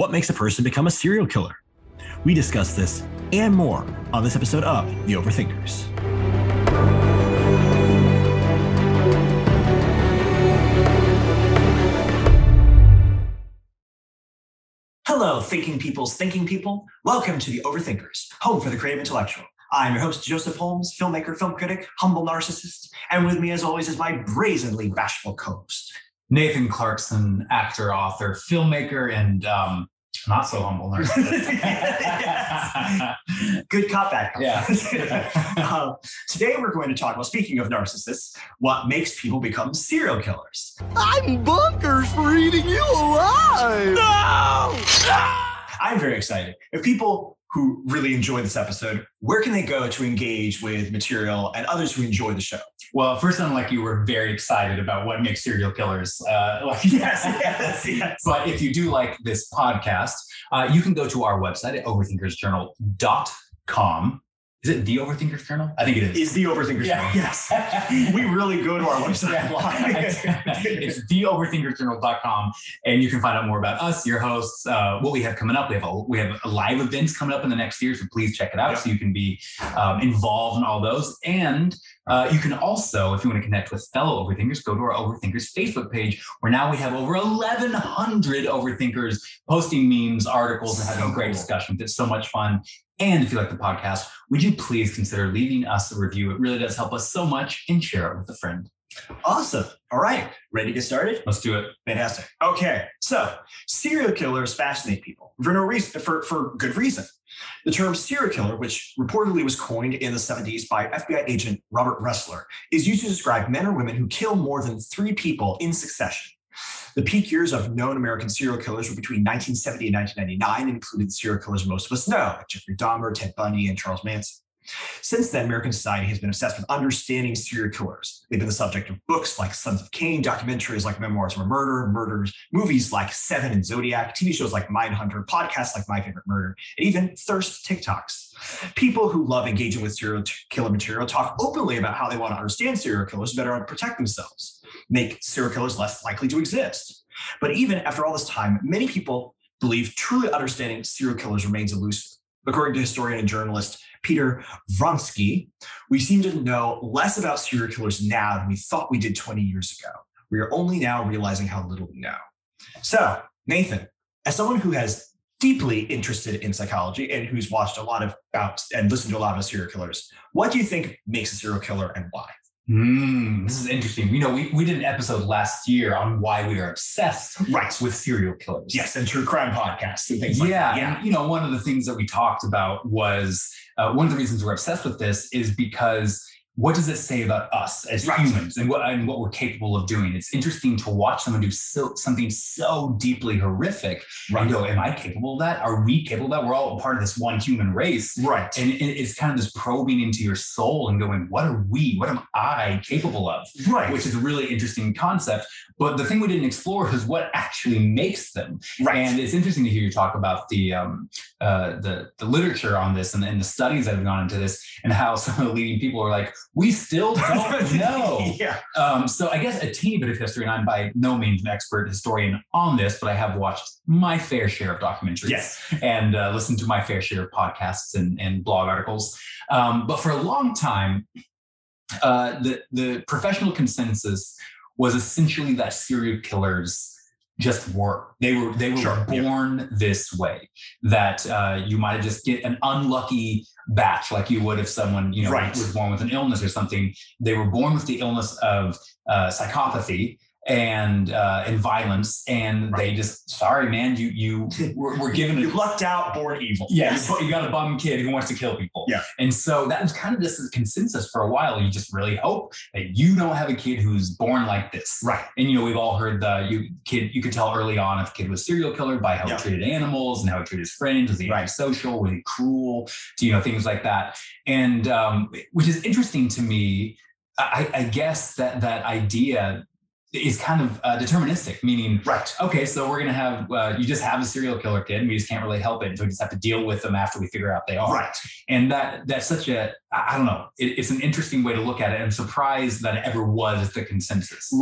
What makes a person become a serial killer? We discuss this and more on this episode of The Overthinkers. Hello, thinking people, welcome to The Overthinkers, home for the creative intellectual. I'm your host, Joseph Holmes, filmmaker, film critic, humble narcissist, and with me as always is my brazenly bashful co-host, Nathan Clarkson, actor, author, filmmaker, and not so humble narcissist. Good cop back. Yeah. Today we're going to talk about, speaking of narcissists, what makes people become serial killers. I'm bonkers for eating you alive. No! I'm very excited. If people who really enjoy this episode, where can they go to engage with material and others who enjoy the show? Well, first, unlike you, we're very excited about what makes serial killers. Yes. But if you do like this podcast, you can go to our website at theoverthinkersjournal.com. Is it The Overthinkers Journal? I think it is. It's The Overthinkers Journal. Yes. We really go to our website a lot. It's theoverthinkersjournal.com, and you can find out more about us, your hosts, what we have coming up. We have live events coming up in the next year, so please check it out so you can be involved in all those. And you can also, if you want to connect with fellow Overthinkers, go to our Overthinkers Facebook page, where now we have over 1,100 Overthinkers posting memes, articles, and having great discussions. It's so much fun. And if you like the podcast, would you please consider leaving us a review? It really does help us so much, and share it with a friend. Awesome. All right. Ready to get started? Let's do it. Fantastic. Okay. So serial killers fascinate people for no reason, for good reason. The term serial killer, which reportedly was coined in the 70s by FBI agent Robert Ressler, is used to describe men or women who kill more than three people in succession. The peak years of known American serial killers were between 1970 and 1999, and included serial killers most of us know, like Jeffrey Dahmer, Ted Bundy, and Charles Manson. Since then, American society has been obsessed with understanding serial killers. They've been the subject of books like Sons of Cain, documentaries like Memories of Murder, movies like Seven and Zodiac, TV shows like Mindhunter, podcasts like My Favorite Murder, and even thirst TikToks. People who love engaging with serial killer material talk openly about how they want to understand serial killers better and protect themselves, make serial killers less likely to exist. But even after all this time, many people believe truly understanding serial killers remains elusive. According to historian and journalist Peter Vronsky, we seem to know less about serial killers now than we thought we did 20 years ago. We are only now realizing how little we know. So, Nathan, as someone who has deeply interested in psychology and who's watched a lot of and listened to a lot of serial killers, what do you think makes a serial killer and why? This is interesting. You know, we did an episode last year on why we are obsessed with serial killers. Yes, and true crime podcasts and things like that. Yeah, and, you know, one of the things that we talked about was one of the reasons we're obsessed with this is because what does it say about us as humans and what we're capable of doing? It's interesting to watch someone do something so deeply horrific and go, am I capable of that? Are we capable of that? We're all part of this one human race. Right. And it's kind of this probing into your soul and going, what are we? What am I capable of? Right. Which is a really interesting concept. But the thing we didn't explore is what actually makes them. Right. And it's interesting to hear you talk about the literature on this and the studies that have gone into this and how some of the leading people are like, we still don't know. So I guess a teeny bit of history, and I'm by no means an expert historian on this, but I have watched my fair share of documentaries and listened to my fair share of podcasts and blog articles. But for a long time, the professional consensus was essentially that serial killers just were. They were born this way, that you might just get an unlucky batch, like you would if someone, you know, was born with an illness or something. They were born with the illness of psychopathy and violence, and they just, sorry, man, you were given a... you lucked out, born evil. You got a bum kid who wants to kill people. And so that was kind of this consensus for a while. You just really hope that you don't have a kid who's born like this. And, you know, we've all heard you could tell early on if a kid was a serial killer by how he treated animals and how he treated his friends. Was he antisocial? Was he cruel? You know, things like that. And which is interesting to me. I guess that idea is kind of deterministic, meaning, okay, so we're going to have, you just have a serial killer kid and we just can't really help it. So we just have to deal with them after we figure out they are. And that's such a, I don't know, it's an interesting way to look at it. I'm surprised that it ever was the consensus.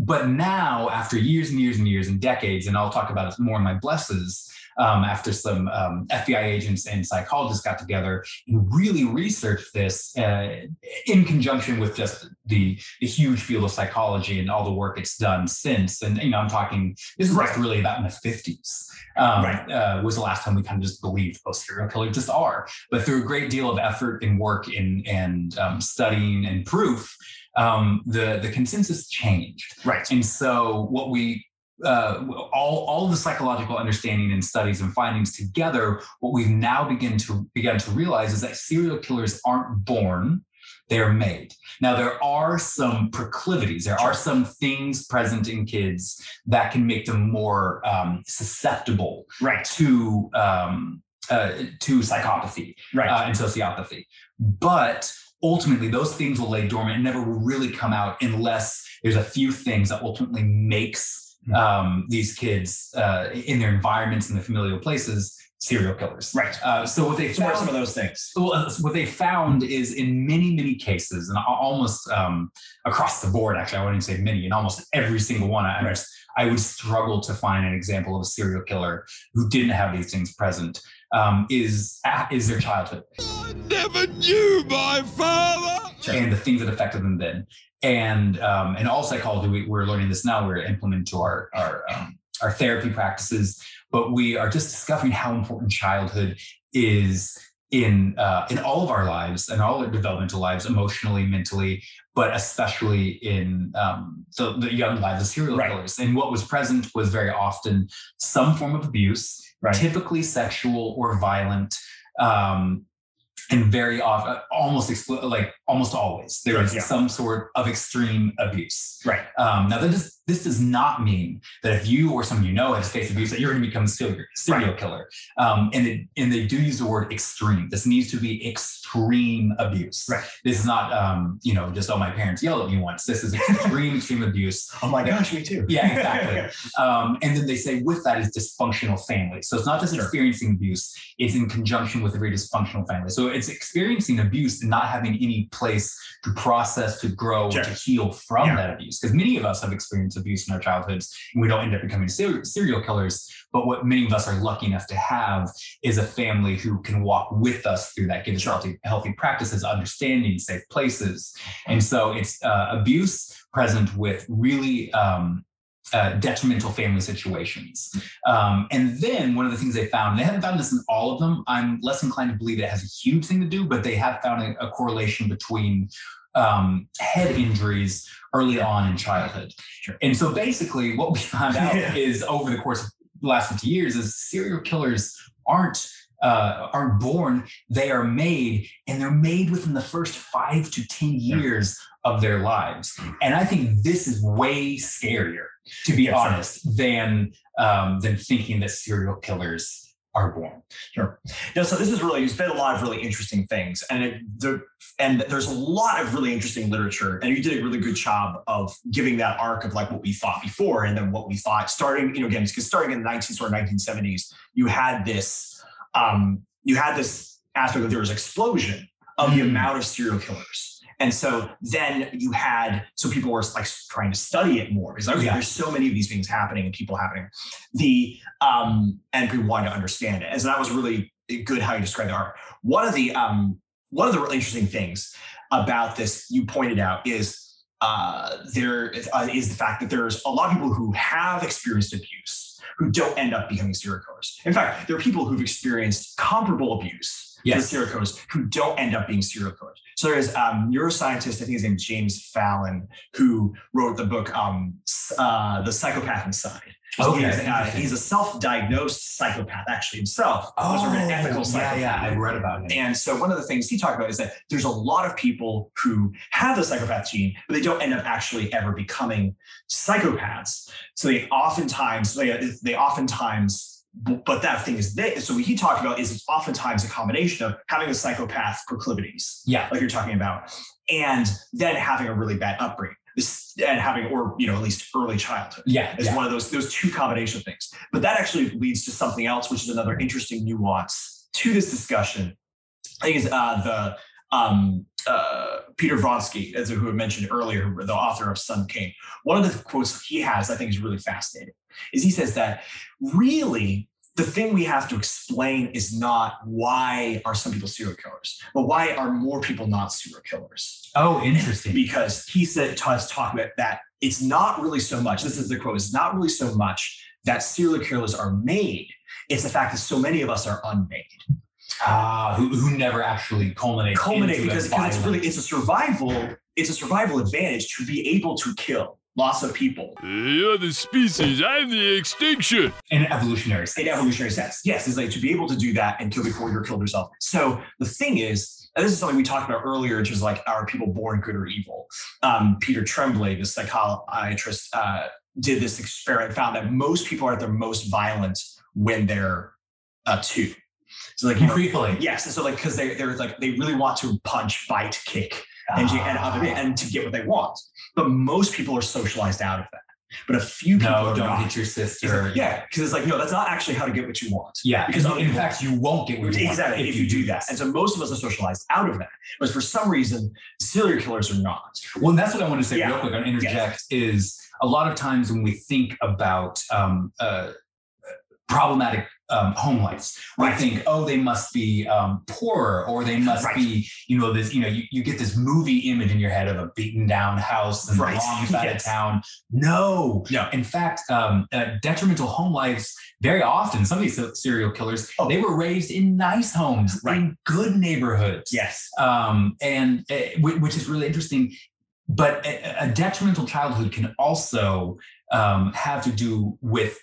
But now, after years and years and years and decades, and I'll talk about it more in my blesses, after some FBI agents and psychologists got together and really researched this in conjunction with just the huge field of psychology and all the work it's done since. And, you know, I'm talking, this is really about in the 50s. Was the last time we kind of just believed most serial killers just are. But through a great deal of effort and work and studying and proof, the consensus changed. Right. And so what we all the psychological understanding and studies and findings together, what we've now begun to realize is that serial killers aren't born. They are made. Now, there are some proclivities. There are some things present in kids that can make them more susceptible to psychopathy and sociopathy. But ultimately, those things will lay dormant and never will really come out unless there's a few things that ultimately makes these kids in their environments and their familial places serial killers. Right. So what they found, some of those things. What they found is in many, many cases, and almost across the board, actually, I wouldn't say many, in almost every single one, I would struggle to find an example of a serial killer who didn't have these things present, is their childhood. I never knew my father! And the things that affected them then. And all psychology, we're learning this now, we're implementing to our therapy practices, but we are just discovering how important childhood is in all of our lives and all our developmental lives, emotionally, mentally, but especially in the young lives of serial killers. And what was present was very often some form of abuse, typically sexual or violent, and very often, almost always, there is some sort of extreme abuse. Right. Now, this does not mean that if you or someone you know has faced abuse that you're going to become a serial killer. And they do use the word extreme. This needs to be extreme abuse. Right. This is not, just my parents yelled at me once. This is extreme, extreme abuse. Oh my gosh, me too. Yeah, exactly. And then they say with that is dysfunctional family. So it's not just experiencing abuse. It's in conjunction with a very dysfunctional family. So it's experiencing abuse and not having any place to process, to grow, to heal from that abuse. Because many of us have experienced abuse in our childhoods, and we don't end up becoming serial killers. But what many of us are lucky enough to have is a family who can walk with us through that, give us healthy practices, understanding, safe places. And so it's abuse present with really detrimental family situations. And then one of the things they found, they haven't found this in all of them. I'm less inclined to believe it has a huge thing to do, but they have found a correlation between head injuries early on in childhood. And so basically what we found out is over the course of the last 50 years is serial killers aren't born, they are made, and they're made within the first 5 to 10 years of their lives. And I think this is way scarier, to be honest, than thinking that serial killers are born. Sure. No, so this is really, there's been a lot of really interesting things, and there's a lot of really interesting literature, and you did a really good job of giving that arc of like what we thought before, and then what we thought starting, because starting in the 1970s, you had this aspect of there was an explosion of the amount of serial killers. And so then people were like trying to study it more. It's like, there's so many of these things happening and people happening. And people wanted to understand it. And so that was really good how you described the art. One of the really interesting things about this you pointed out is the fact that there's a lot of people who have experienced abuse who don't end up becoming serial killers. In fact, there are people who've experienced comparable abuse. Yes. Serial killers who don't end up being serial killers. So there is a neuroscientist, I think his name is James Fallon, who wrote the book The Psychopath Inside. So he's a self-diagnosed psychopath actually himself. Oh, was an ethical psychopath. I read about it. And so one of the things he talked about is that there's a lot of people who have the psychopath gene, but they don't end up actually ever becoming psychopaths. So they oftentimes. But that thing is this. So what he talked about is it's oftentimes a combination of having the psychopath proclivities, like you're talking about, and then having a really bad upbringing, and having, or at least early childhood, is one of those two combination things. But that actually leads to something else, which is another interesting nuance to this discussion. I think it's Peter Vronsky, who I mentioned earlier, the author of Sun King. One of the quotes he has, I think, is really fascinating. Is he says that really the thing we have to explain is not why are some people serial killers, but why are more people not serial killers? Oh, interesting. Because he said, does talk about that. It's not really so much, this is the quote, it's not really so much that serial killers are made. It's the fact that so many of us are unmade. Who never actually culminate because it's a survival advantage to be able to kill lots of people. You're the species, I'm the extinction. In an evolutionary sense. Yes, it's like to be able to do that and kill before you're killed yourself. So the thing is, and this is something we talked about earlier, which is like, are people born good or evil? Peter Tremblay, the psychiatrist, did this experiment, found that most people are at their most violent when they're two. So like, yes. And so like, cause they're like, they really want to punch, bite, kick and to get what they want. But most people are socialized out of that. But a few people don't hit your sister. Yeah. Cause it's like, no, that's not actually how to get what you want. Yeah. Because in fact, you won't get what you want. Exactly. If you do that. And so most of us are socialized out of that. But for some reason, serial killers are not. Well, and that's what I want to say real quick. I'm going to interject is a lot of times when we think about problematic home lives. Right. I think, they must be poorer, or they must be, this. You get this movie image in your head of a beaten down house and the wrong side of town. No. In fact, detrimental home lives very often. Some of these serial killers, they were raised in nice homes, in good neighborhoods. Yes, which is really interesting. But a detrimental childhood can also have to do with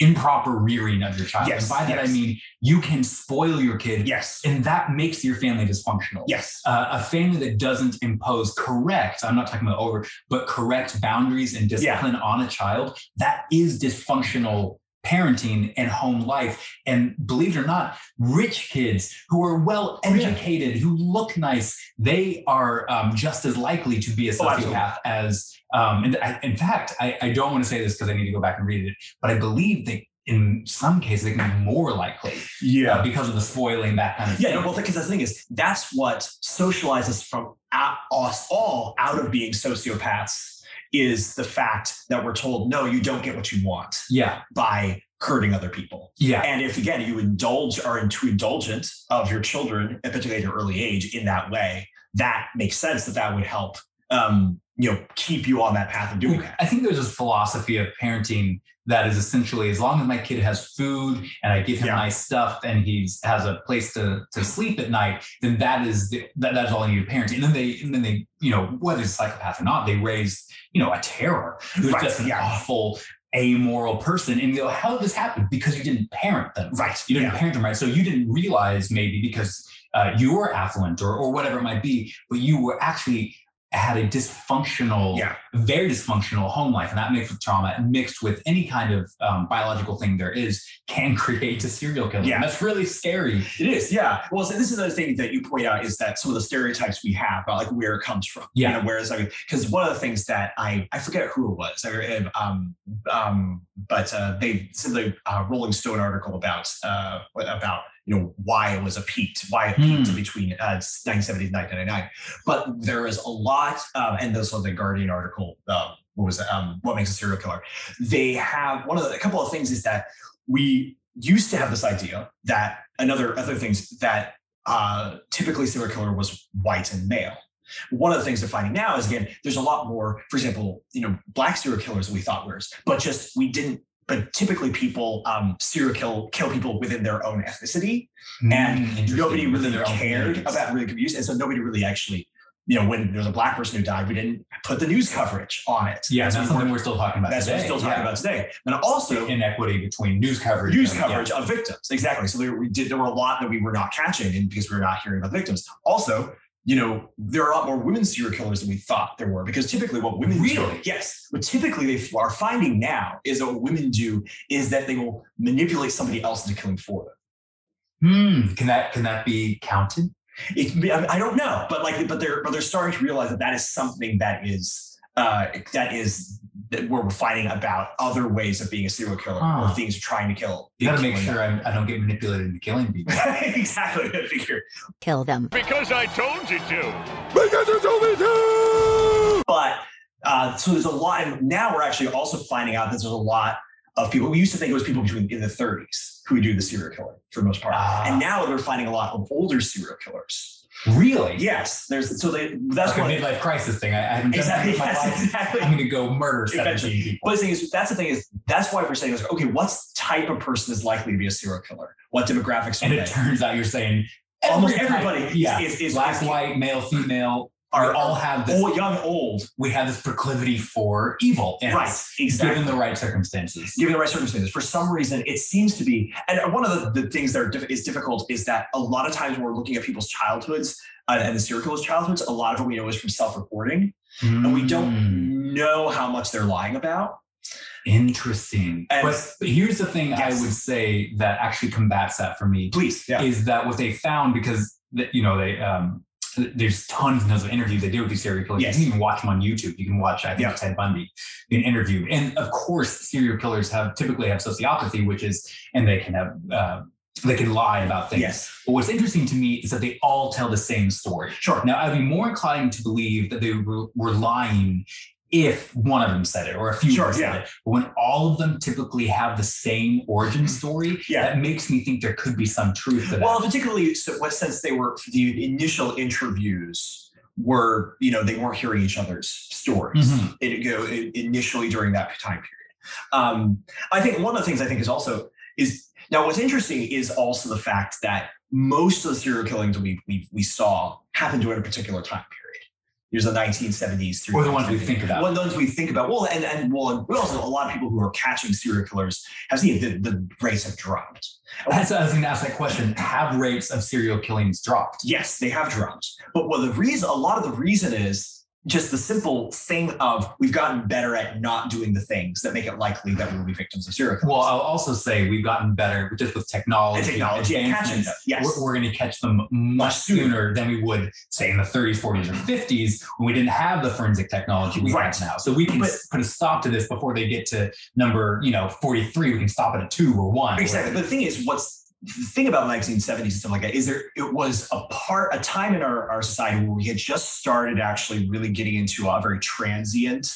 improper rearing of your child. Yes, and by that I mean you can spoil your kid. Yes. And that makes your family dysfunctional. Yes. A family that doesn't impose I'm not talking about but correct boundaries and discipline on a child, that is dysfunctional parenting and home life. And believe it or not, rich kids who are well educated, who look nice, they are just as likely to be a sociopath as I don't want to say this because I need to go back and read it, but I believe that in some cases it can be more likely because of the spoiling, that kind of thing. Yeah, well, because the thing is, that's what socializes from us all out of being sociopaths is the fact that we're told, no, you don't get what you want by hurting other people. Yeah. And if, again, you are too indulgent of your children, particularly at an early age in that way, that makes sense that would help keep you on that path of doing that. I think there's this philosophy of parenting that is essentially, as long as my kid has food and I give him nice stuff and he has a place to sleep at night, then that's all I need to parent. And then they, whether it's a psychopath or not, they raise, a terror who's just an awful, amoral person. And how did this happen? Because you didn't parent them. Right. You didn't parent them right. So you didn't realize, maybe because you were affluent or whatever it might be, but you were actually had a dysfunctional, very dysfunctional home life. And that mixed with trauma, mixed with any kind of biological thing there is, can create a serial killer. Yeah. And that's really scary. It is, Well, so this is another thing that you point out is that some of the stereotypes we have about like where it comes from. Yeah. Whereas, because one of the things that I forget who it was, they simply Rolling Stone article about why it was peaked between 1970 and 1999. But there is a lot, and this was the Guardian article, what makes a serial killer? They have a couple of things is that we used to have this idea that other things that typically serial killer was white and male. One of the things they're finding now is, again, there's a lot more, for example, black serial killers that we thought were, but typically people serial kill people within their own ethnicity, and nobody really cared about really abuse. And so nobody really actually, when there's a black person who died, we didn't put the news coverage on it. Yeah, that's something we're still talking about today. That's what we're still talking about today. And also the inequity between news coverage of victims. Exactly. So there were a lot that we were not catching and because we were not hearing about victims. Also, there are a lot more women serial killers than we thought there were, because typically what women do, what typically they are finding now is that what women do is that they will manipulate somebody else into killing for them. Can that be counted? I don't know, but they're starting to realize that is something that we're finding about other ways of being a serial killer or things trying to kill. You got to make sure I don't get manipulated into killing people. Exactly. I figure. Kill them. Because I told you to. Because you told me to. But so there's a lot. And now we're actually also finding out that there's a lot of people. We used to think it was people in the 30s who would do the serial killing for the most part. And now they're finding a lot of older serial killers. Really? Yes. That's like a midlife crisis thing. I haven't done that in my life. Exactly. I'm going to go murder 17 people. But that's why we're saying this. Okay, what type of person is likely to be a serial killer? What demographics are they? And it turns out you're saying almost everybody. Yeah. Is black, white, male, female. We all have this old. We have this proclivity for evil. Right. Exactly. Given the right circumstances. For some reason, it seems to be, and one of the things that is difficult is that a lot of times when we're looking at people's childhoods and the serial killers' childhoods, a lot of what we know is from self-reporting. Mm. And we don't know how much they're lying about. Interesting. And but here's the thing I would say that actually combats that for me. Please. Yeah. Is that what they found, because, they... there's tons and tons of interviews they do with these serial killers. Yes. You can even watch them on YouTube. You can watch, Ted Bundy being interviewed. And of course, serial killers typically have sociopathy, and they can have, they can lie about things. Yes. But what's interesting to me is that they all tell the same story. Sure. Now, I'd be more inclined to believe that they were lying if one of them said it or a few of them said it. But when all of them typically have the same origin story, that makes me think there could be some truth to that. Well, particularly since they were, the initial interviews were, they weren't hearing each other's stories initially during that time period. I think one of the things what's interesting is also the fact that most of the serial killings we saw happened during a particular time period. Here's the 1970s through. Or the ones we think about. Well, and also a lot of people who are catching serial killers have seen the rates have dropped. I was going to ask that question. Have rates of serial killings dropped? Yes, they have dropped. But a lot of the reason is just the simple thing of we've gotten better at not doing the things that make it likely that we'll be victims of serial killers. Well, I'll also say we've gotten better just with technology and catching them. Yes. We're going to catch them much sooner than we would, say, in the 30s, 40s, or 50s when we didn't have the forensic technology we have now. So we can put a stop to this before they get to number, 43. We can stop it at 2 or 1. Exactly. But the thing is, the thing about the 1970s and stuff like that is it was a time in our society where we had just started actually really getting into a very transient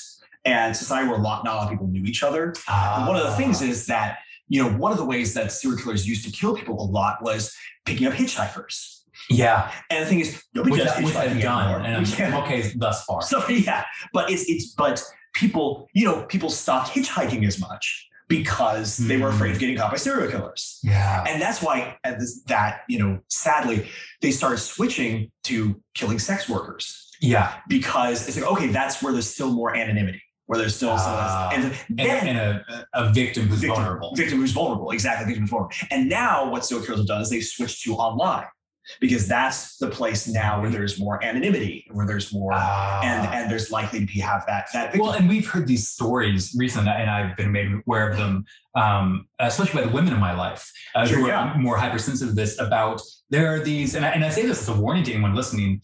and society where not a lot of people knew each other. One of the things is that, one of the ways that serial killers used to kill people a lot was picking up hitchhikers. Yeah. And the thing is, nobody does hitchhiking anymore. And I'm okay thus far. So, but people stopped hitchhiking as much, because they were afraid of getting caught by serial killers. Yeah. And that's why sadly, they started switching to killing sex workers. Yeah. Because it's like, okay, that's where there's still more anonymity, where there's still some of this. And a victim who's vulnerable. Victim who's vulnerable. And now what serial killers have done is they've switched to online, because that's the place now where there's more anonymity, where there's more, and there's likely to be that victim. Well, and we've heard these stories recently, and I've been made aware of them, especially by the women in my life who are more hypersensitive to this. About there are these, and I say this as a warning to anyone listening.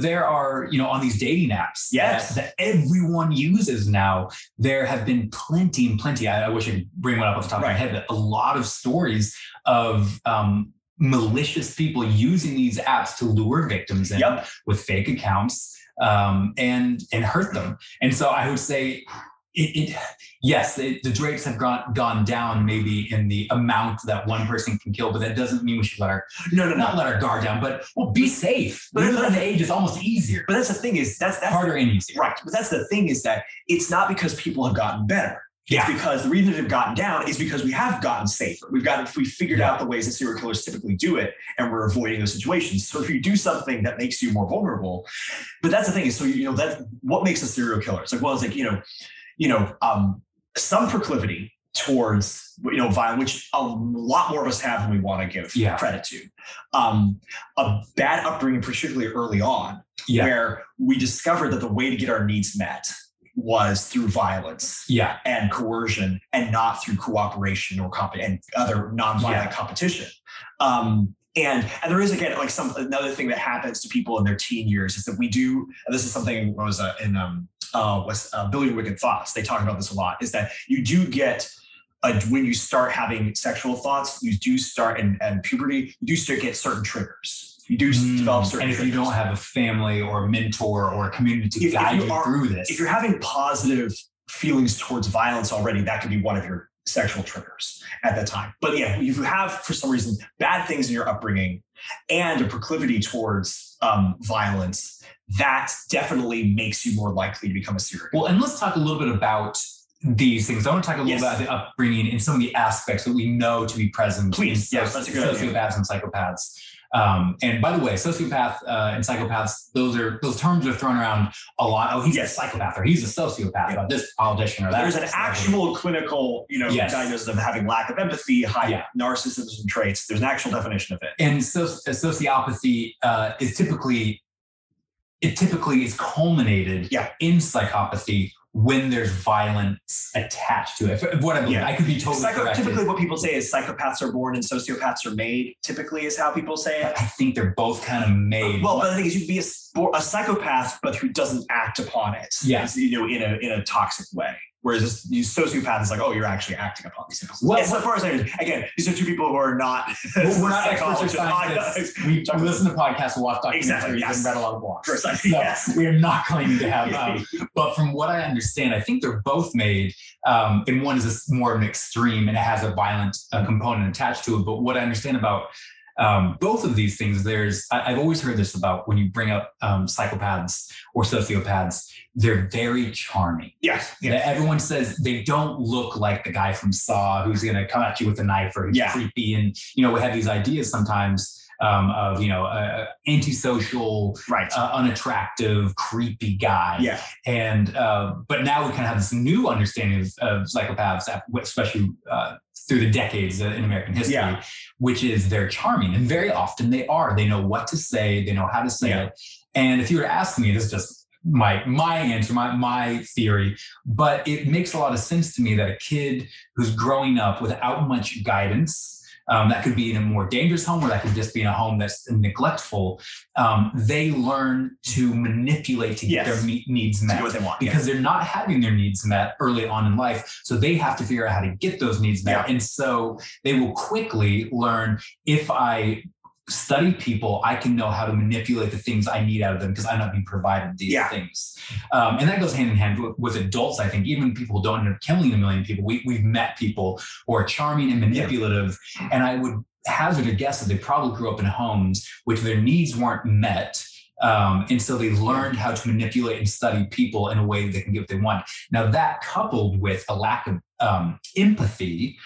There are, on these dating apps, that everyone uses now. There have been plenty. I wish I could bring one up off the top of my head, but a lot of stories of malicious people using these apps to lure victims in with fake accounts and hurt them. And so I would say the rates have gone down maybe in the amount that one person can kill, but that doesn't mean we should let our guard down, but be safe. But the age is almost easier. But that's the thing is that's harder and easier. Right. But that's the thing is that it's not because people have gotten better. Yeah. It's because the reason they've gotten down is because we have gotten safer. We figured out the ways that serial killers typically do it, and we're avoiding those situations. So if you do something that makes you more vulnerable, but that's the thing is, so that's what makes a serial killer. It's like, well, it's like some proclivity towards violence, which a lot more of us have than we want to give credit to. A bad upbringing, particularly early on, where we discovered that the way to get our needs met was through violence and coercion, and not through cooperation or and other nonviolent competition. And there is, again, like another thing that happens to people in their teen years is that we do, and this is something was in Billion Wicked Thoughts. They talk about this a lot, is that you do get, when you start having sexual thoughts, you do start in puberty, you do start get certain triggers. You do develop certain things. And if you don't have a family or a mentor or a community to guide you through this. If you're having positive feelings towards violence already, that could be one of your sexual triggers at that time. But yeah, if you have, for some reason, bad things in your upbringing and a proclivity towards violence, that definitely makes you more likely to become a serial killer. Well, and let's talk a little bit about these things. I want to talk a little about the upbringing and some of the aspects that we know to be present in that's a good sociopaths and psychopaths. And by the way, sociopath and psychopaths, those terms are thrown around a lot. Oh, he's a psychopath, or he's a sociopath, or this politician, or that. There's an actual clinical, diagnosis of having lack of empathy, high narcissism traits. There's an actual definition of it. And so sociopathy is typically is culminated in psychopathy when there's violence attached to it. What I believe, I could be totally correct. Typically what people say is psychopaths are born and sociopaths are made, typically is how people say it. I think they're both kind of made. Well, but the thing is, you'd be a psychopath, but who doesn't act upon it, in a toxic way. Whereas this sociopath is like, oh, you're actually acting upon these things. Well, so far as I understand, again, these are two people who are not. Well, we're not experts or scientists. We listen to podcasts, watch documentaries, and read a lot of blogs. Precisely. So we are not claiming to have. But from what I understand, I think they're both made, and one is more of an extreme, and it has a violent component attached to it. But what I understand about both of these things, I've always heard this about when you bring up psychopaths or sociopaths, they're very charming. Yes. Everyone says they don't look like the guy from Saw who's going to come at you with a knife, or who's creepy. And, we have these ideas sometimes of, antisocial, unattractive, creepy guy. Yeah. And, but now we kind of have this new understanding of psychopaths, especially through the decades in American history, which is they're charming. And very often they are. They know what to say. They know how to say it. And if you were to ask me, this is just my answer, my theory, but it makes a lot of sense to me that a kid who's growing up without much guidance, that could be in a more dangerous home, or that could just be in a home that's neglectful, they learn to manipulate to get their needs met, what they want, because they're not having their needs met early on in life. So they have to figure out how to get those needs met. And so they will quickly learn, if I study people, I can know how to manipulate the things I need out of them, because I'm not being provided these things. And that goes hand in hand with adults, I think. Even people don't end up killing a million people. We've met people who are charming and manipulative. And I would hazard a guess that they probably grew up in homes which their needs weren't met. And so they learned how to manipulate and study people in a way that they can get what they want. Now, that coupled with a lack of empathy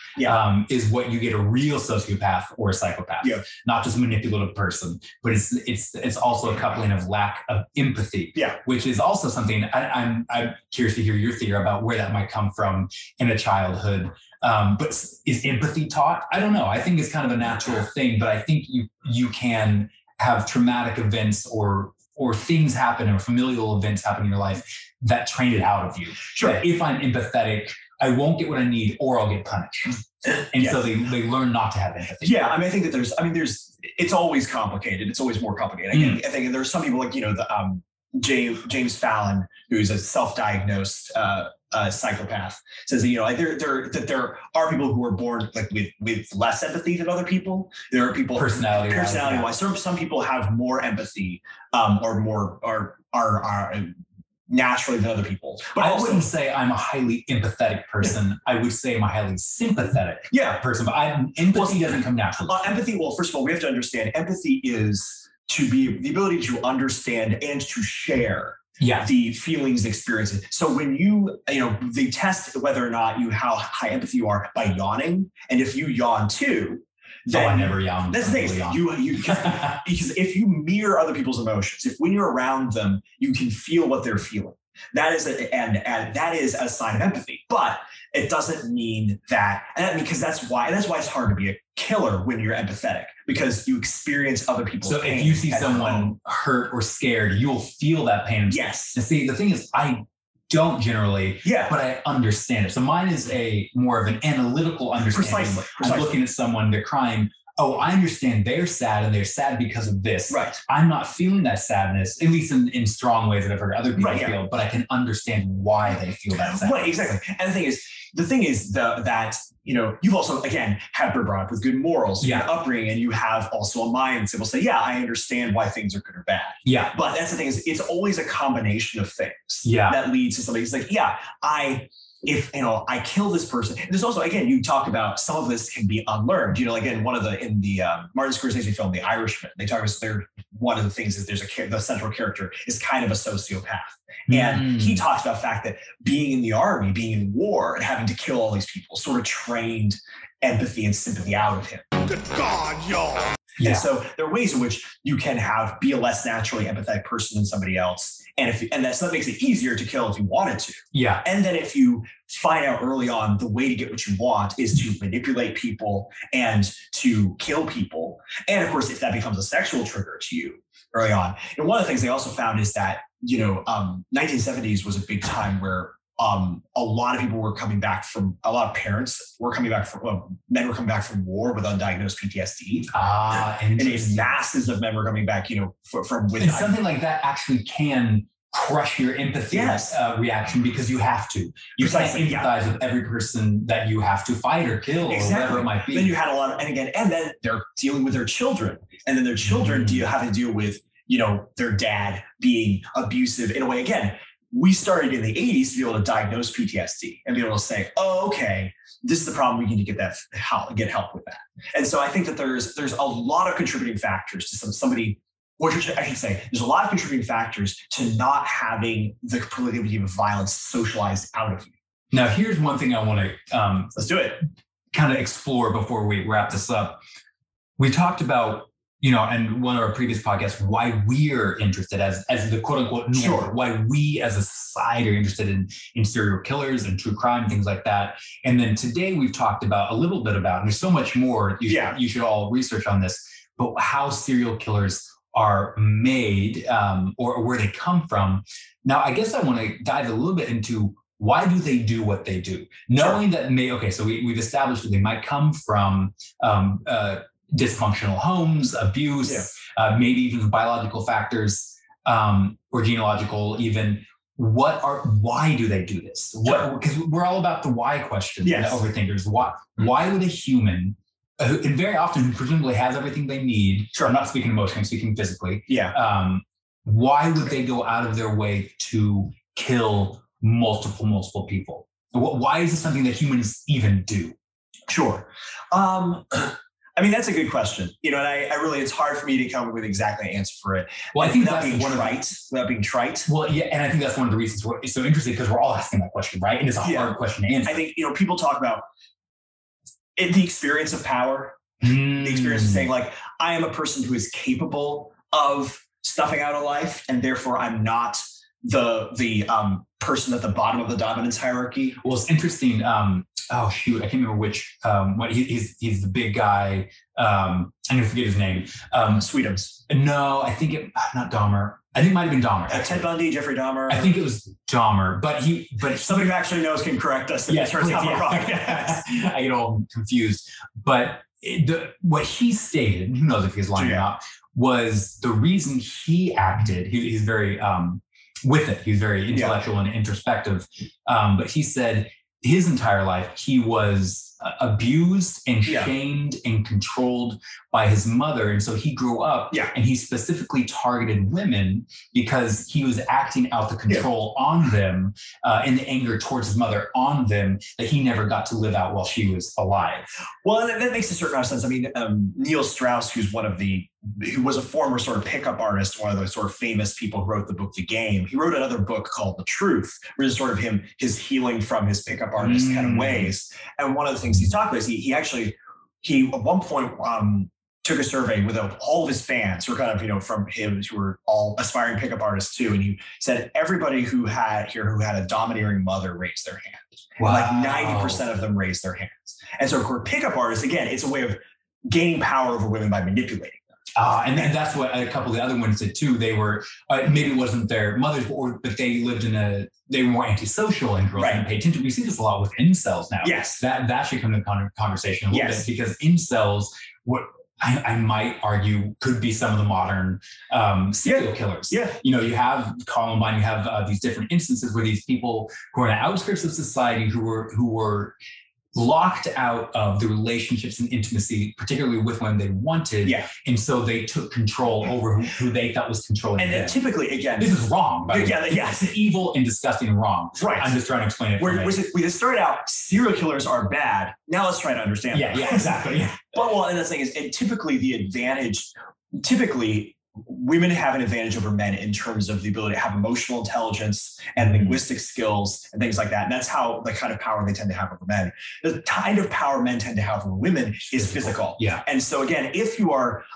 is what you get a real sociopath or a psychopath, not just a manipulative person, but it's also a coupling of lack of empathy, which is also something I'm curious to hear your theory about, where that might come from in a childhood. But is empathy taught? I don't know. I think it's kind of a natural thing, but I think you can have traumatic events or things happen, or familial events happen in your life that train it out of you. Sure. That if I'm empathetic, I won't get what I need, or I'll get punished. And so they learn not to have empathy. Yeah, I mean, I think that there's it's always complicated. It's always more complicated. I think there's some people like, the James Fallon, who's a self-diagnosed psychopath, says that, that there are people who are born like with less empathy than other people. There are people personality-wise. Some people have more empathy or are naturally than other people. But I wouldn't say I'm a highly empathetic person. I would say I'm a highly sympathetic person, but empathy doesn't come naturally. First of all, we have to understand empathy is to be the ability to understand and to share the feelings, experiences. So when they test whether or not how high empathy you are by yawning. And if you yawn too, I never yawn. That's the thing. Because if you mirror other people's emotions, if when you're around them, you can feel what they're feeling, that is that is a sign of empathy. But it doesn't mean that, because that's why it's hard to be a killer when you're empathetic, because you experience other people's pain. So if you see someone hurt or scared, you'll feel that pain. Yes. And see, the thing is, I don't generally, but I understand it. So mine is a more of an analytical understanding. Precisely. I'm looking at someone, they're crying. Oh, I understand they're sad, and they're sad because of this. Right. I'm not feeling that sadness, at least in strong ways that I've heard other people feel, but I can understand why they feel that sadness. Right, exactly. And the thing is that you've also, again, have been brought up with good morals, good upbringing, and you have also a mind that will say, I understand why things are good or bad. Yeah. But that's the thing, is it's always a combination of things that leads to something. It's like, I if, you know, I kill this person, there's also, again, you talk about some of this can be unlearned. You know, again, one of the, in the Martin Scorsese film, The Irishman, they talk about one of the things is the central character is kind of a sociopath. And he talks about the fact that being in the army, being in war and having to kill all these people sort of trained empathy and sympathy out of him. Good God, y'all. Yeah. And so there are ways in which you can be a less naturally empathetic person than somebody else. And that's, that makes it easier to kill if you wanted to. Yeah. And then if you find out early on, the way to get what you want is to manipulate people and to kill people. And of course, if that becomes a sexual trigger to you early on. And one of the things they also found is that, you know, 1970s was a big time where a lot of people were coming back from, a lot of parents were coming back from, men were coming back from war with undiagnosed PTSD. And masses of men were coming back, you know, from something like that actually can crush your empathy reaction, because you have to. You can't empathize with every person that you have to fight or kill or whatever it might be. Then you had a lot of, and then they're dealing with their children. And then their children have to deal with, you know, their dad being abusive in a way. Again, we started in the 80s to be able to diagnose PTSD and be able to say, oh, okay, this is the problem. We need to get that help, get help with that. And so I think that there's a lot of contributing factors to somebody, or I should say, there's a lot of contributing factors to not having the proclivity of violence socialized out of you. Now, here's one thing I want to let's do it. Kind of explore before we wrap this up. We talked about, you know, and one of our previous podcasts, why we're interested as the quote unquote norm, why we as a society are interested in serial killers and true crime, things like that. And then today we've talked about a little bit about, and there's so much more, you should all research on this, but how serial killers are made or where they come from. Now, I guess I want to dive a little bit into why do they do what they do? Knowing that so we've established that they might come from, dysfunctional homes, abuse, maybe even biological factors, or genealogical even. Why do they do this? Because we're all about the why question, the overthinkers. Why would a human, and very often who presumably has everything they need, I'm not speaking emotionally, I'm speaking physically, why would they go out of their way to kill multiple people? Why is this something that humans even do? I mean, that's a good question. You know, and I really, it's hard for me to come up with exactly an answer for it. Well, I think that's being trite. Without being trite. Well, yeah, and I think that's one of the reasons it's so interesting, because we're all asking that question, right? And it's a hard question to answer. I think, you know, people talk about it, the experience of power, the experience of saying, like, I am a person who is capable of stuffing out a life, and therefore I'm not the person at the bottom of the dominance hierarchy. Well, it's interesting. I can't remember which. He's the big guy. I'm gonna forget his name. Sweetums. No, I think not Dahmer. I think it might have been Dahmer. Ted Bundy, Jeffrey Dahmer. I think it was Dahmer, but somebody who actually knows can correct us. Yes, I get all confused. But what he stated, who knows if he's lying or not, was the reason he acted. He's very with it. He's very intellectual and introspective. But he said his entire life, he was abused and shamed and controlled by his mother. And so he grew up and he specifically targeted women because he was acting out the control on them and the anger towards his mother on them that he never got to live out while she was alive. Well, that makes a certain amount of sense. I mean, Neil Strauss, who was a former sort of pickup artist, one of those sort of famous people who wrote the book The Game. He wrote another book called The Truth, which is sort of his healing from his pickup artist kind of ways. And one of the things he's talking about is he at one point took a survey with all of his fans who were kind of, you know, from him, who were all aspiring pickup artists too. And he said everybody who had a domineering mother raised their hand. Wow. Like 90% of them raised their hands. And so, of course, pickup artists, again, it's a way of gaining power over women by manipulating. And then that's what a couple of the other ones did too. They were, maybe it wasn't their mothers, but they lived they were more antisocial and girls didn't pay attention. We see this a lot with incels now. Yes. That should come to the conversation a little bit, because incels, what I might argue, could be some of the modern serial killers. Yeah. You know, you have Columbine, you have these different instances where these people who are on the outskirts of society who were locked out of the relationships and intimacy, particularly with women they wanted. Yeah. And so they took control over who they felt was controlling them. And then typically, again... This is wrong, by the way. Yeah. It's evil and disgusting and wrong. Right. I'm just trying to explain it. We just started out, serial killers are bad. Now let's try to understand them. Yeah, exactly. Yeah. But well, and the thing is, and typically women have an advantage over men in terms of the ability to have emotional intelligence and linguistic skills and things like that. And that's how the kind of power they tend to have over men. The kind of power men tend to have over women is physical. Yeah. And so again,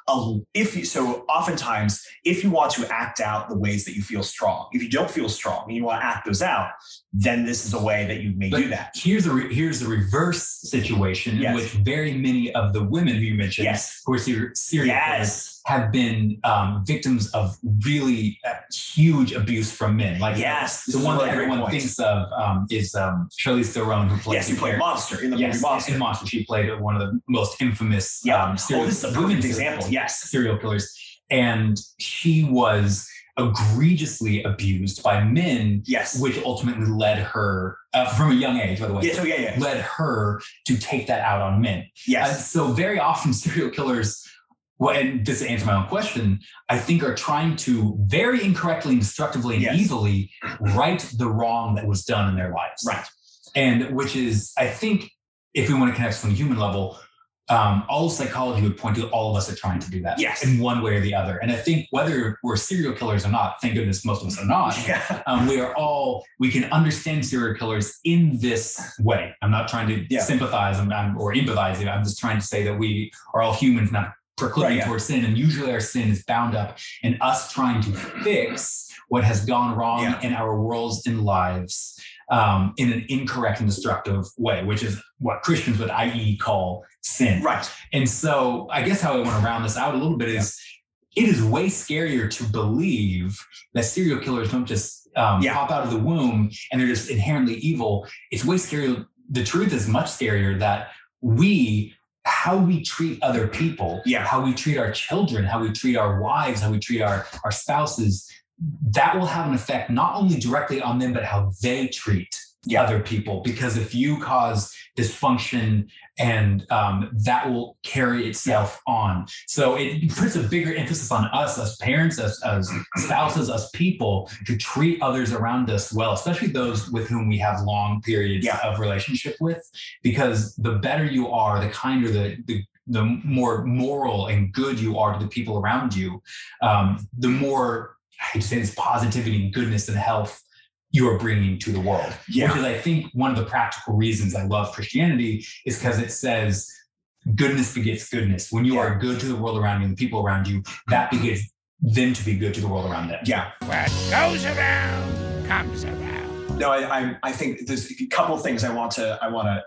oftentimes, if you want to act out the ways that you feel strong, if you don't feel strong and you want to act those out, then this is a way that you may do that. Here's the reverse situation in which very many of the women who you mentioned, who are serial killers, have been victims of really huge abuse from men. Like the one that everyone thinks of is Charlize Theron, who played Monster in the movie Monster. In Monster, she played one of the most infamous serial killers, and she was egregiously abused by men, which ultimately led her from a young age, by the way, led her to take that out on men. So very often serial killers, well, and this answers my own question, I think are trying to very incorrectly and destructively and easily right the wrong that was done in their lives. Right. And which is, I think, if we want to connect from a human level, all of psychology would point to all of us are trying to do that in one way or the other. And I think whether we're serial killers or not, thank goodness most of us are not, we can understand serial killers in this way. I'm not trying to sympathize or empathize. I'm just trying to say that we are all humans, not proclivity towards sin. And usually our sin is bound up in us trying to fix what has gone wrong in our worlds and lives in an incorrect and destructive way, which is what Christians would i.e. call sin. Right. And so I guess how I want to round this out a little bit is it is way scarier to believe that serial killers don't just pop out of the womb and they're just inherently evil. It's way scarier. The truth is much scarier that how we treat other people, how we treat our children, how we treat our wives, how we treat our spouses, that will have an effect not only directly on them, but how they treat other people. Because if you cause dysfunction, and that will carry itself on. So it puts a bigger emphasis on us as parents, as spouses, as people, to treat others around us well, especially those with whom we have long periods of relationship with, because the better you are, the kinder, the more moral and good you are to the people around you, the more, I hate to say this, positivity and goodness and health you are bringing to the world, which is, I think, one of the practical reasons I love Christianity, is because it says goodness begets goodness. When you are good to the world around you and the people around you, that begets them to be good to the world around them. Yeah. What goes around comes around. No, I think there's a couple of things I want to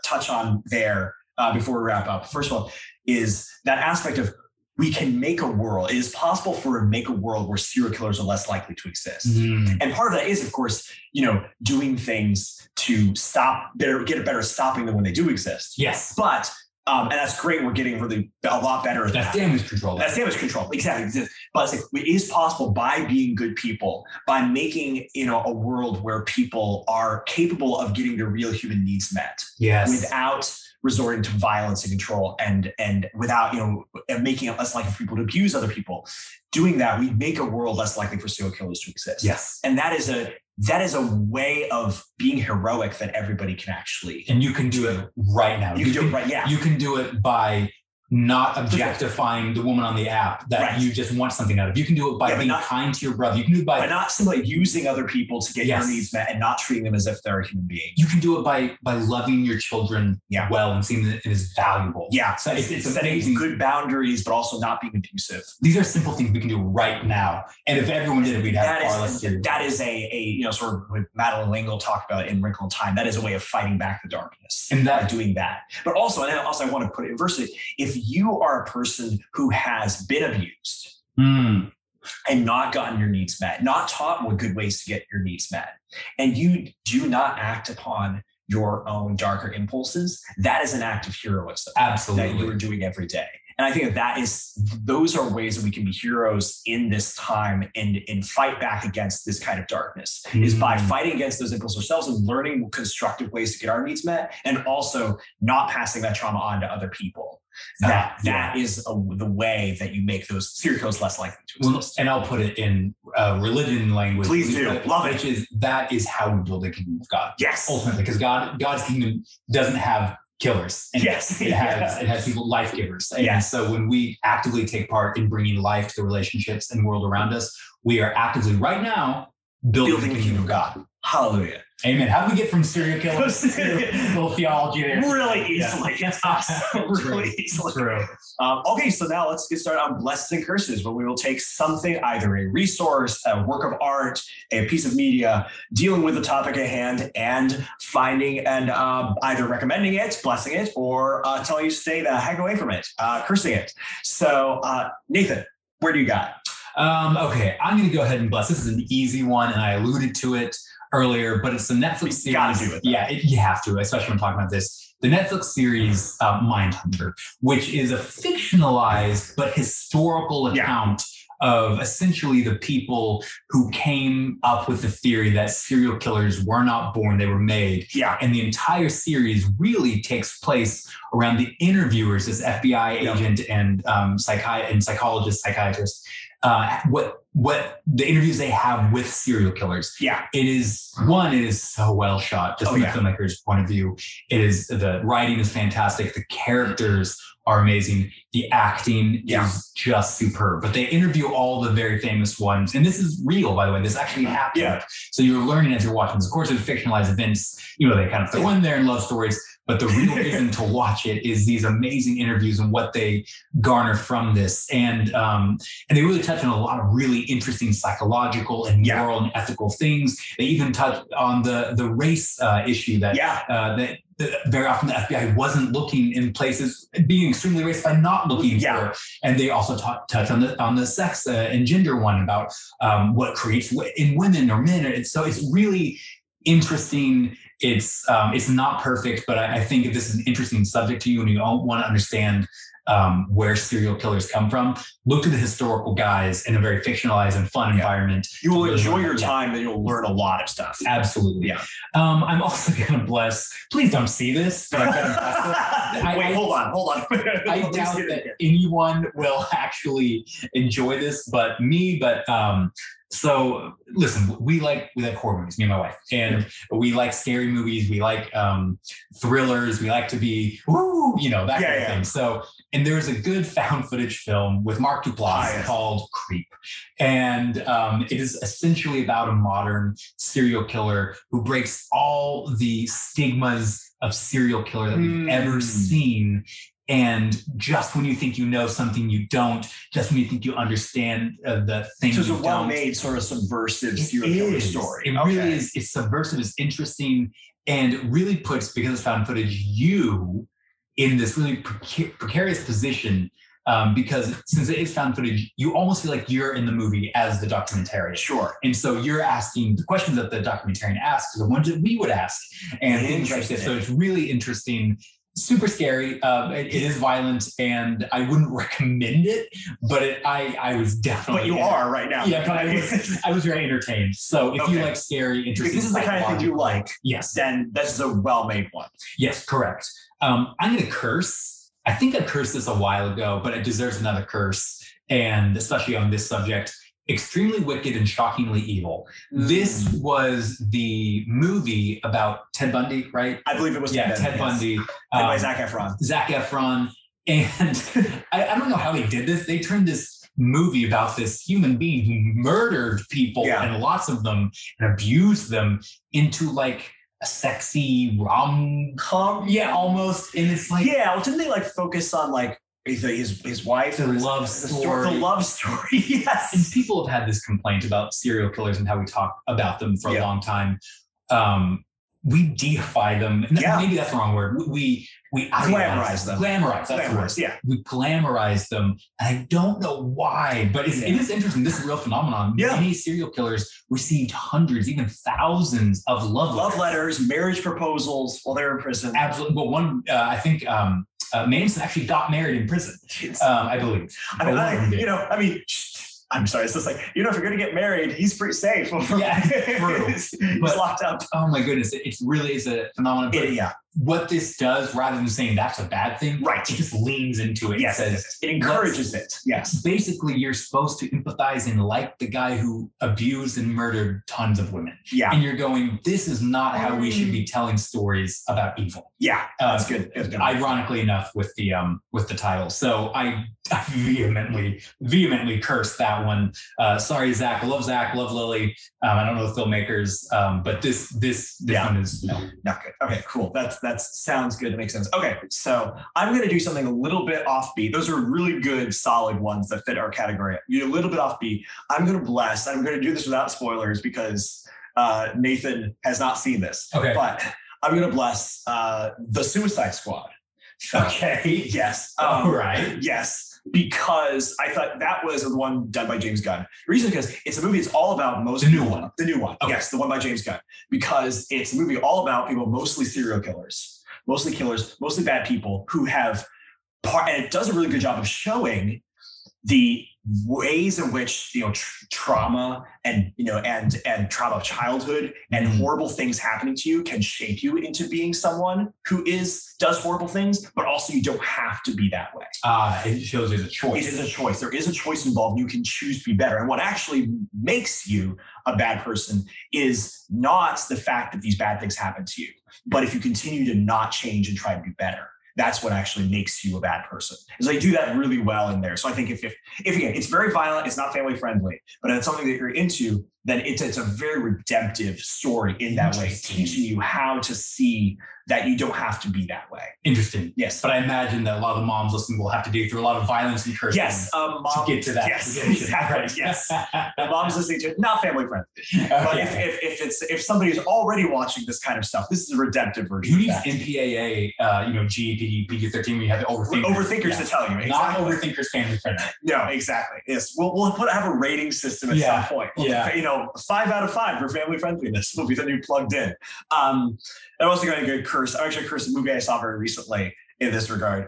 touch on there before we wrap up. First of all, is that aspect of, we can make a world. It is possible for to make a world where serial killers are less likely to exist. And part of that is, of course, doing things to get better at stopping them when they do exist. Yes. But, and that's great. We're getting really a lot better at that. That's damage control. That's damage control. Exactly. But it is possible by being good people, by making, a world where people are capable of getting their real human needs met. Yes. Without resorting to violence and control, and without making it less likely for people to abuse other people. Doing that, we make a world less likely for serial killers to exist. Yes, and that is a way of being heroic that everybody can actually. And you can do it right now. You can do it right. Yeah, you can do it by not objectifying the woman on the app that you just want something out of. You can do it by being kind to your brother. You can do it by not simply using other people to get your needs met and not treating them as if they're a human being. You can do it by loving your children well and seeing that it is valuable. Yeah. So it's setting good boundaries, but also not being abusive. These are simple things we can do right now. And if everyone did it, we'd have far less to do. That is a sort of what Madeleine L'Engle talked about in Wrinkle in Time. That is a way of fighting back the darkness. And that doing that. But also I want to put it inversely. If you are a person who has been abused and not gotten your needs met, not taught what good ways to get your needs met, and you do not act upon your own darker impulses, that is an act of heroism. Absolutely. That you are doing every day. And I think that is, those are ways that we can be heroes in this time and fight back against this kind of darkness, is by fighting against those impulses ourselves and learning constructive ways to get our needs met, and also not passing that trauma on to other people. That is the way that you make those serial killers less likely to exist. Well, and I'll put it in religion language. Please do. Love it. Which is, that is how we build the kingdom of God. Yes. Ultimately, because God's kingdom doesn't have killers. And yes. It has people, life givers. And yes. So when we actively take part in bringing life to the relationships and world around us, we are actively right now building the kingdom of God. Hallelujah. Amen. How do we get from serial killers to little theology there? Really easily. Yeah. It's awesome. Really easily. True. Okay, so now let's get started on blessings and curses, where we will take something, either a resource, a work of art, a piece of media, dealing with the topic at hand, and finding and either recommending it, blessing it, or telling you to stay the heck away from it, cursing it. So, Nathan, where do you got? Okay, I'm going to go ahead and bless. This is an easy one, and I alluded to it earlier, but it's the Netflix series. You gotta do it. Yeah, you have to, especially when talking about this. The Netflix series Mindhunter, which is a fictionalized but historical account of essentially the people who came up with the theory that serial killers were not born, they were made. Yeah. And the entire series really takes place around the interviewers, this FBI agent and psychiatrist, what the interviews they have with serial killers. Yeah. It is so well shot, just from the filmmaker's point of view. It is, the writing is fantastic. The characters are amazing. The acting is just superb. But they interview all the very famous ones. And this is real, by the way. This actually happened. Yeah. So you're learning as you're watching this. Of course, there's fictionalized events. You know, they kind of throw in there and love stories. But the real reason to watch it is these amazing interviews and what they garner from this. And they really touch on a lot of really interesting psychological and moral and ethical things. They even touch on the race issue that very often the FBI wasn't looking in places, being extremely racist by not looking for it. And they also touch on the sex and gender one about what creates in women or men. And so it's really interesting. It's not perfect, but I think if this is an interesting subject to you and you don't want to understand where serial killers come from, look to the historical guys in a very fictionalized and fun environment. You will enjoy your time and you'll learn a lot of stuff. Absolutely. Yeah. I'm also going to bless, please don't see this, but I'm going to bless it. Wait, hold on. I doubt that anyone will actually enjoy this but me, but... So listen, we like horror movies, me and my wife, and we like scary movies. We like thrillers. We like to be, woo, you know, that kind of thing. So, and there's a good found footage film with Mark Duplass called Creep. And it is essentially about a modern serial killer who breaks all the stigmas of serial killer that we've ever seen. And just when you think you know something you don't, just when you think you understand the thing you don't. So it's a well-made sort of subversive serial killer story. It really is. It's subversive, it's interesting, and it really puts, because it's found footage, you in this really precarious position, because since it is found footage, you almost feel like you're in the movie as the documentarian. Sure. And so you're asking the questions that the documentarian asks, the ones that we would ask, and things like this. So it's really interesting. Super scary. It is violent, and I wouldn't recommend it. But I was definitely. But you are right now. Yeah, but I was very entertained. So if you like scary, interesting, if this is the kind of thing you like, yes, then this is a well-made one. Yes, correct. I'm going to curse. I think I cursed this a while ago, but it deserves another curse, and especially on this subject. Extremely Wicked and Shockingly Evil. This was the movie about Ted Bundy, right? I believe it was Ted Bundy. Played by Zac Efron. And I don't know how they did this. They turned this movie about this human being who murdered people and lots of them and abused them into like a sexy rom-com. Yeah, almost. And it's like... Yeah, well, didn't they like focus on like his wife, the love story. Yes, and people have had this complaint about serial killers and how we talk about them for a long time. We deify them. Maybe that's the wrong word. We glamorize them. Glamorize. That's the word. Yeah, we glamorize them, and I don't know why, but it is interesting. This is a real phenomenon. Yeah. Many serial killers received hundreds, even thousands of love letters, marriage proposals while they're in prison. Absolutely. Well, one I think. names that actually got married in prison, I believe. I'm sorry. It's just like, if you're going to get married, he's pretty safe. Yeah, he's locked up. Oh my goodness. It really is a phenomenon. What this does, rather than saying that's a bad thing, right? It just leans into it. Yes, and says, it encourages it. Yes. Basically, you're supposed to empathize and like the guy who abused and murdered tons of women. Yeah. And you're going, this is not how we should be telling stories about evil. Yeah, that's good. Ironically enough, with the title, so I vehemently cursed that one. Sorry, Zach. Love Lily. I don't know the filmmakers, but this one is not good. Okay, cool. That sounds good. It makes sense. Okay, so I'm going to do something a little bit offbeat. Those are really good, solid ones that fit our category. You're a little bit offbeat. I'm going to bless. I'm going to do this without spoilers because Nathan has not seen this. Okay. But I'm going to bless The Suicide Squad. Okay. Yes. All right. Yes. Because I thought that was the one done by James Gunn. The reason is because it's a movie that's all about the new one. Okay. Yes, the one by James Gunn. Because it's a movie all about people, mostly serial killers, mostly killers, mostly bad people who have part, and it does a really good job of showing the ways in which trauma and trauma of childhood and horrible things happening to you can shape you into being someone who does horrible things, but also you don't have to be that way. It shows there's a choice. It is a choice. There is a choice involved. You can choose to be better. And what actually makes you a bad person is not the fact that these bad things happen to you, but if you continue to not change and try to do better. That's what actually makes you a bad person. Because they do that really well in there. So I think if again, it's very violent, it's not family friendly, but if it's something that you're into, then it's a very redemptive story in that way, teaching you how to see that you don't have to be that way. Interesting. Yes. But I imagine that a lot of the moms listening will have to do through a lot of violence and cursing to get to that. Yes, exactly. Yes. The moms listening to it, not family friendly. Okay. But if somebody is already watching this kind of stuff, this is a redemptive version. You need MPAA, GED, PG-13, when you have the overthinkers to tell you. Exactly. Not overthinkers family friendly. No, exactly. Yes. We'll have a rating system at some point. Yeah. 5 out of 5 for family friendliness will be the new plugged in. I'm also going to go curse. I actually cursed a movie I saw very recently in this regard.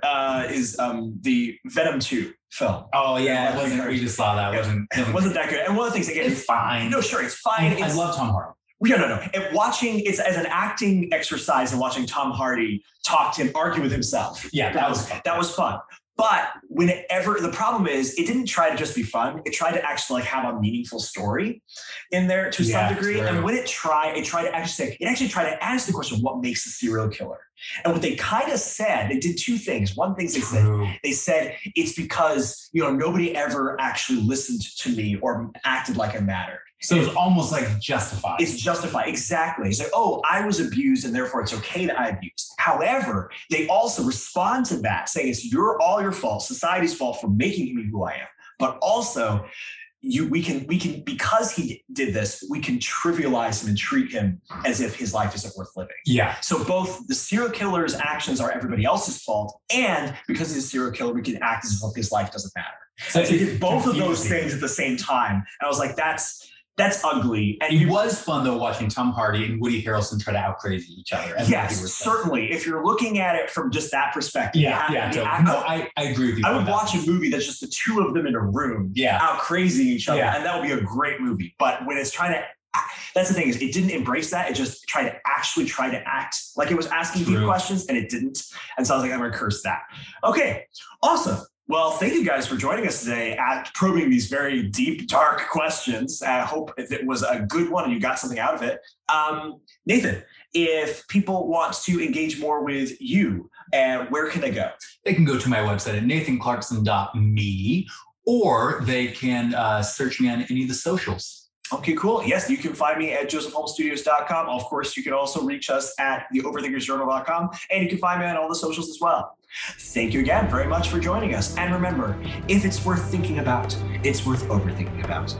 Is the Venom 2 film? Oh yeah, we just saw that. It wasn't that good. And one of the things again, it's fine. No, sure, it's fine. I love Tom Hardy. No. And watching it's as an acting exercise and watching Tom Hardy talk to him, argue with himself. Yeah, that was fun. But whenever the problem is, it didn't try to just be fun. It tried to actually have a meaningful story in there to some degree. True. And when it tried to ask the question, what makes a serial killer? And what they kind of said, they did two things. One thing they said it's because nobody ever actually listened to me or acted like I mattered. So it's almost like justified. It's justified, exactly. It's like, I was abused and therefore it's okay that I abused. However, they also respond to that saying it's all your fault, society's fault for making me who I am. But also we can because he did this, we can trivialize him and treat him as if his life isn't worth living. Yeah. So both the serial killer's actions are everybody else's fault, and because he's a serial killer, we can act as if his life doesn't matter. So he did both of those things at the same time. And I was like, that's ugly. And it was fun though watching Tom Hardy and Woody Harrelson try to out crazy each other. Yes, certainly. If you're looking at it from just that perspective, I agree with you. I would watch a movie that's just the two of them in a room, out crazy each other, and that would be a great movie. But when it's trying to, that's the thing is, it didn't embrace that. It just tried to act like it was asking deep questions, and it didn't. And so I was like, I'm gonna curse that. Okay, awesome. Well, thank you guys for joining us today at probing these very deep, dark questions. I hope it was a good one and you got something out of it. Nathan, if people want to engage more with you, where can they go? They can go to my website at nathanclarkson.me, or they can search me on any of the socials. Okay, cool. Yes, you can find me at josephholmstudios.com. Of course, you can also reach us at theoverthinkersjournal.com, and you can find me on all the socials as well. Thank you again very much for joining us. And remember, if it's worth thinking about, it's worth overthinking about.